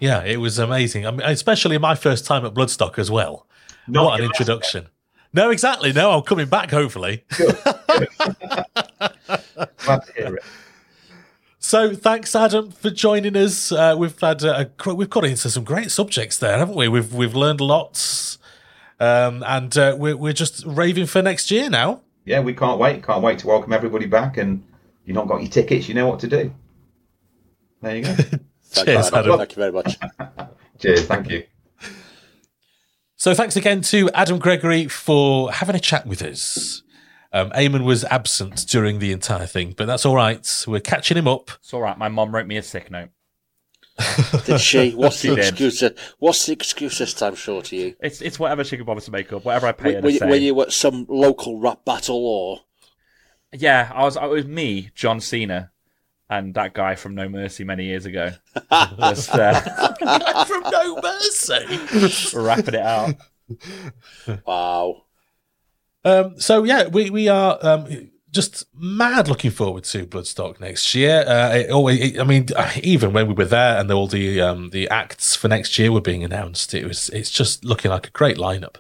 Yeah, it was amazing. I mean, especially my first time at Bloodstock as well. What an introduction. No, exactly. No, I'm coming back, hopefully. Good. Glad to hear it. So thanks, Adam, for joining us. We've got into some great subjects there, haven't we? We've learned lots, and we're just raving for next year now. Yeah, we can't wait. Can't wait to welcome everybody back. And you've not got your tickets, you know what to do. There you go. Cheers, Adam. Thank you very much. Cheers. Thank you. So thanks again to Adam Gregory for having a chat with us. Eamon was absent during the entire thing, but that's all right. We're catching him up. It's all right. My mum wrote me a sick note. Did she? What's the excuse this time, Shorty E? It's whatever she could bother to make up, whatever I pay her to say. Were you at some local rap battle or? Yeah, it was me, John Cena, and that guy from No Mercy many years ago. Just, from No Mercy? Rapping it out. Wow. So, yeah, we are just mad looking forward to Bloodstock next year. Even when we were there and all the acts for next year were being announced, it's just looking like a great lineup.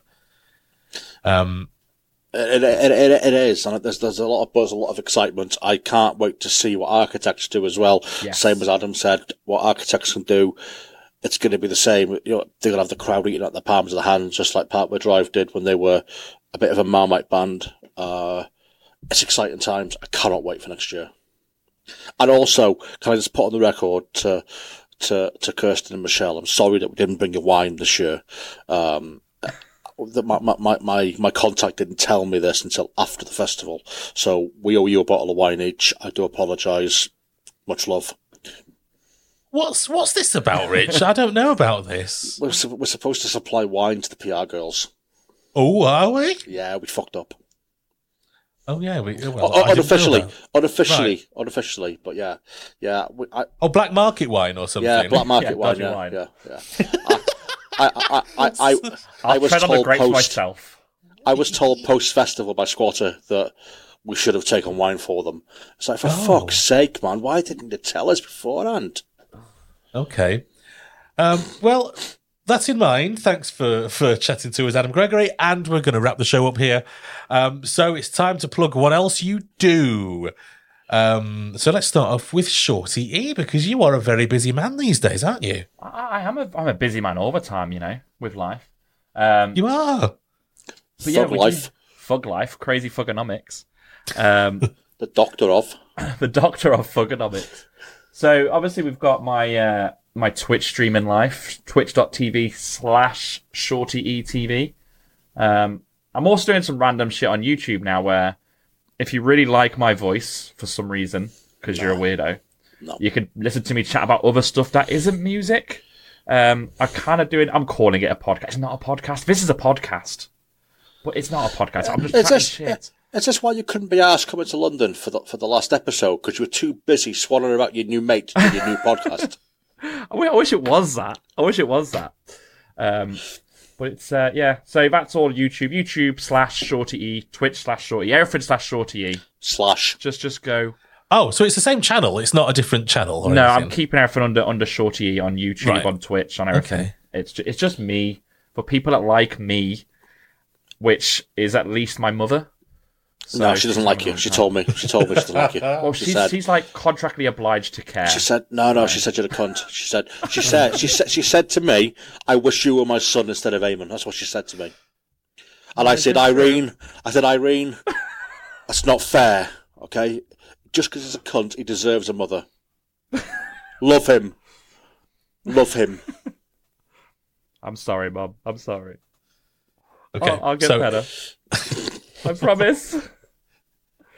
It is, and there's a lot of buzz, a lot of excitement. I can't wait to see what Architects do as well. Yes. Same as Adam said, what Architects can do, it's going to be the same. You know, they're going to have the crowd eating at the palms of the hands, just like Parkway Drive did when they were a bit of a Marmite band. It's exciting times. I cannot wait for next year. And also, can I just put on the record to Kirsten and Michelle, I'm sorry that we didn't bring you wine this year. My contact didn't tell me this until after the festival, so we owe you a bottle of wine each. I do apologise. Much love. What's this about, Rich? I don't know about this. We're supposed to supply wine to the PR girls. Oh, are we? Yeah, we fucked up. Oh yeah, unofficially, but yeah. Black market wine or something. Yeah, black market wine. Yeah, wine. Yeah. I was told post festival by Squatter that we should have taken wine for them. It's like, for fuck's sake, man, why didn't you tell us beforehand? Okay. Well, that's in mind. Thanks for chatting to us, Adam Gregory, and we're going to wrap the show up here. So it's time to plug what else you do. So let's start off with Shorty E, because you are a very busy man these days, aren't you? I'm a busy man all the time, you know, with life. You are. Fug life, crazy fugonomics. The doctor of fugonomics. So obviously we've got my my Twitch stream in life, twitch.tv/ShortyETV. I'm also doing some random shit on YouTube now where, if you really like my voice for some reason, because you're a weirdo, you can listen to me chat about other stuff that isn't music. I'm calling it a podcast. It's not a podcast. This is a podcast, but it's not a podcast. I'm just chatting shit. Is this why you couldn't be asked coming to London for the last episode? Because you were too busy swallowing about your new mate to do your new podcast. I wish it was that. But it's, yeah, so that's all YouTube. YouTube/Shorty E, Twitch/Shorty E, everything/Shorty E. Slash. Just go. Oh, so it's the same channel. It's not a different channel. Or anything. I'm keeping everything under Shorty E on YouTube, on Twitch, on everything. Okay. It's just me, for people that like me, which is at least my mother. So no, she doesn't like you. She told me she doesn't like you. Well, she's like contractually obliged to care. She said, no, she said you're a cunt. She said to me, I wish you were my son instead of Eamon. That's what she said to me. And I said, Irene, that's not fair, okay? Just because he's a cunt, he deserves a mother. Love him. I'm sorry, Mum. I'm sorry. Okay, I'll get better. I promise.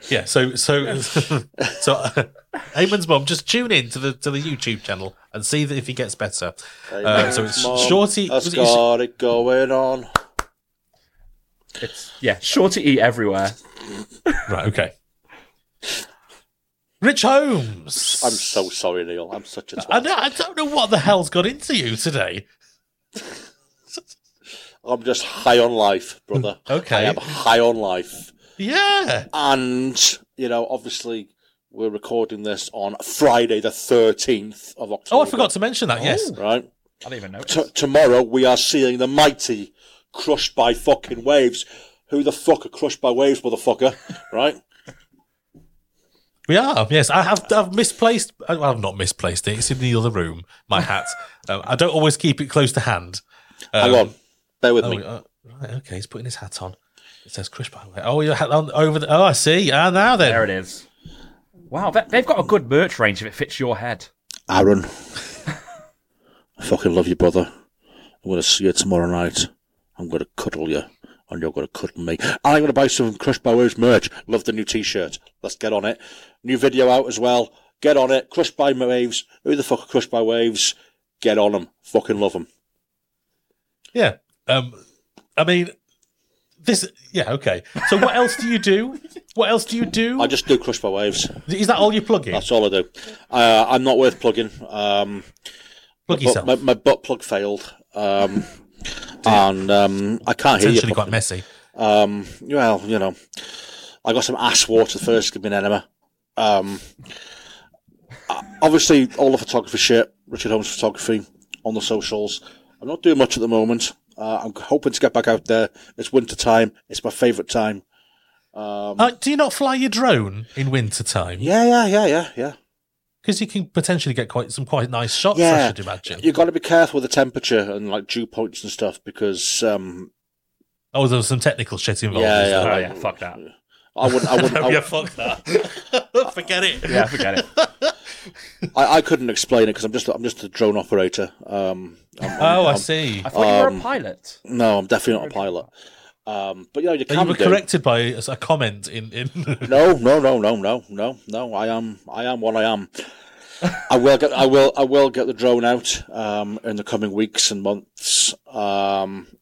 Yeah, so Eamon's mum, just tune in to the YouTube channel and see that if he gets better. So it's Shorty. I've got it going on. It's Shorty E everywhere. Right. Okay. Rich Holmes. I'm so sorry, Neil. I'm such a twat. I don't know what the hell's got into you today. I'm just high on life, brother. Okay. I am high on life. Yeah. And, you know, obviously we're recording this on Friday the 13th of October. Oh, I forgot to mention that, yes. Right. I didn't even notice. Tomorrow we are seeing the mighty Crushed by fucking Waves. Who the fuck are Crushed by Waves, motherfucker? Right? We are, yes. I've misplaced... Well, I've not misplaced it. It's in the other room, my hat. I don't always keep it close to hand. Hang on. Bear with me. Right, okay, he's putting his hat on. It says Crushed by Waves. Oh, your hat on over the... Oh, I see. Ah, now then. There it is. Wow, they've got a good merch range if it fits your head. Aaron, I fucking love you, brother. I'm going to see you tomorrow night. I'm going to cuddle you, and you're going to cuddle me. I'm going to buy some Crushed by Waves merch. Love the new T-shirt. Let's get on it. New video out as well. Get on it. Crushed by Waves. Who the fuck are Crushed by Waves? Get on them. Fucking love them. Yeah. I mean, this... Yeah, okay. So what else do you do? I just do Crushed by Waves. Is that all you plug in? That's all I do. I'm not worth plugging. Plug yourself. My butt plug failed. And I can't hear you. It's actually quite messy. Well, you know, I got some ass water first, give me an enema. Obviously, all the photography shit, Richard Holmes Photography, on the socials. I'm not doing much at the moment. I'm hoping to get back out there. It's winter time. It's my favourite time. Do you not fly your drone in winter time? Yeah. Because you can potentially get quite nice shots, I should imagine. You've got to be careful with the temperature and like dew points and stuff because... there was some technical shit involved. Yeah, fuck that. I wouldn't. Yeah, fuck that. Forget it. Yeah, forget it. I couldn't explain it because I'm just a drone operator. I see. I thought you were a pilot. No, I'm definitely not a pilot. But you know, you were corrected by a comment in. No. I am what I am. I will get the drone out in the coming weeks and months.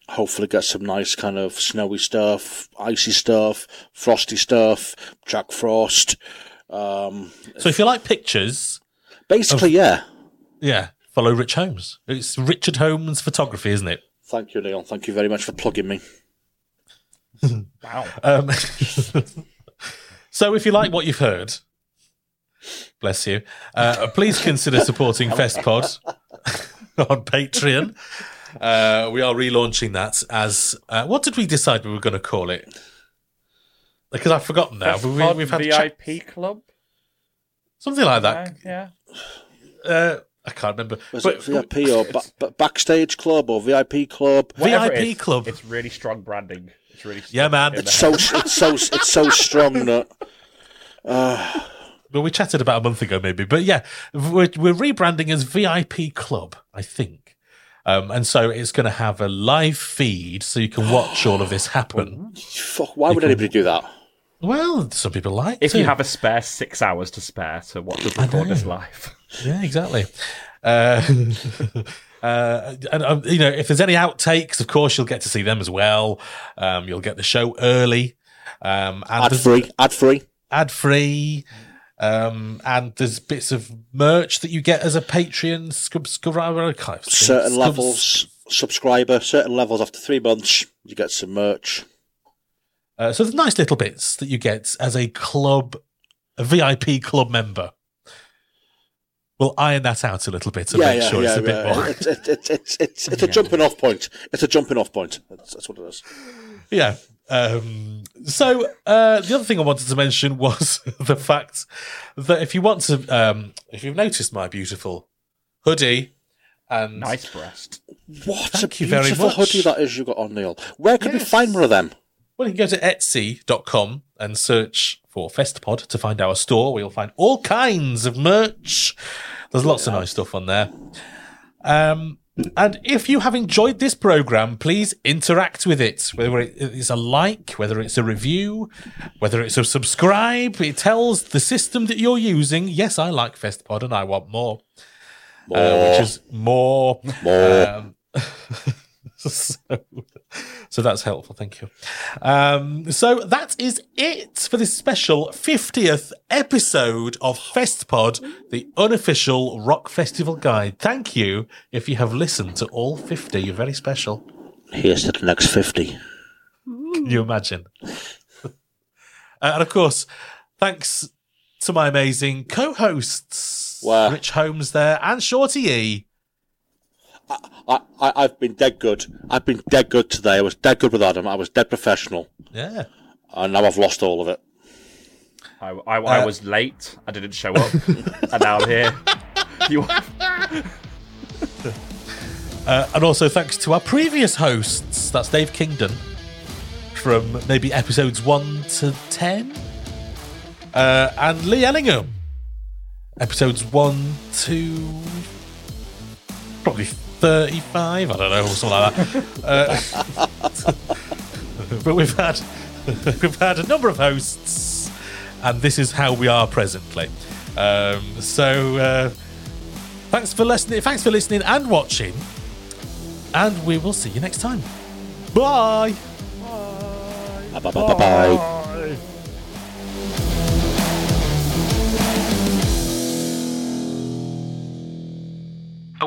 Hopefully, get some nice kind of snowy stuff, icy stuff, frosty stuff, Jack Frost. So, if you like pictures, basically, follow Rich Holmes. It's Richard Holmes photography, isn't it? Thank you, Neil. Thank you very much for plugging me. Wow. So, if you like what you've heard. Bless you. Please consider supporting Festpod on Patreon. We are relaunching that as... what did we decide we were going to call it? Because I've forgotten now. But we've had VIP Club? Something like that. Yeah. I can't remember. Was it VIP or Backstage Club or VIP Club? Club. It's really strong branding. It's really strong. Yeah, man. It's so strong that... Well, we chatted about a month ago, maybe. But yeah, we're rebranding as VIP Club, I think. And so it's going to have a live feed so you can watch all of this happen. Fuck, why would anybody do that? Well, some people like it. If you have a spare 6 hours to spare to watch us record this live. Yeah, exactly. And you know, if there's any outtakes, of course, you'll get to see them as well. You'll get the show early. Ad-free. And there's bits of merch that you get as a Patreon subscriber. Certain levels after 3 months, you get some merch. So there's nice little bits that you get as a VIP club member. We'll iron that out a little bit to make sure it's a bit more. It's a jumping off point. That's what it is. Yeah. So the other thing I wanted to mention was the fact that if you want to, if you've noticed my beautiful hoodie and nice breast, what a beautiful hoodie that is you got on, Neil. Where can we find more of them? Well, you can go to Etsy.com and search for Festpod to find our store, where you'll find all kinds of merch. There's lots of nice stuff on there. And if you have enjoyed this program, please interact with it. Whether it's a like, whether it's a review, whether it's a subscribe, it tells the system that you're using, yes, I like Festpod and I want more. Which is more. So that's helpful. Thank you. So that is it for this special 50th episode of Festpod, the unofficial rock festival guide. Thank you if you have listened to all 50. You're very special. Here's to the next 50. Can you imagine? And of course, thanks to my amazing co-hosts, Rich Holmes there and Shorty E. I've been dead good. I've been dead good today. I was dead good with Adam. I was dead professional. Yeah. And now I've lost all of it. I was late. I didn't show up. And now I'm here. And also thanks to our previous hosts. That's Dave Kingdon from maybe episodes 1 to 10. And Lee Ellingham. Episodes 1, 2, probably 35, I don't know, or something like that. But we've had a number of hosts, and this is how we are presently. So thanks for listening and watching, and we will see you next time. Bye. Bye. Bye. A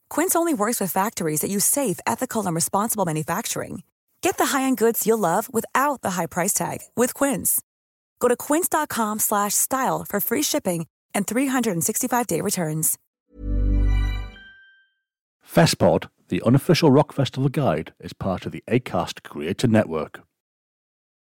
Quince only works with factories that use safe, ethical, and responsible manufacturing. Get the high-end goods you'll love without the high price tag with Quince. Go to quince.com/style for free shipping and 365-day returns. Festpod, the unofficial rock festival guide, is part of the Acast Creator Network.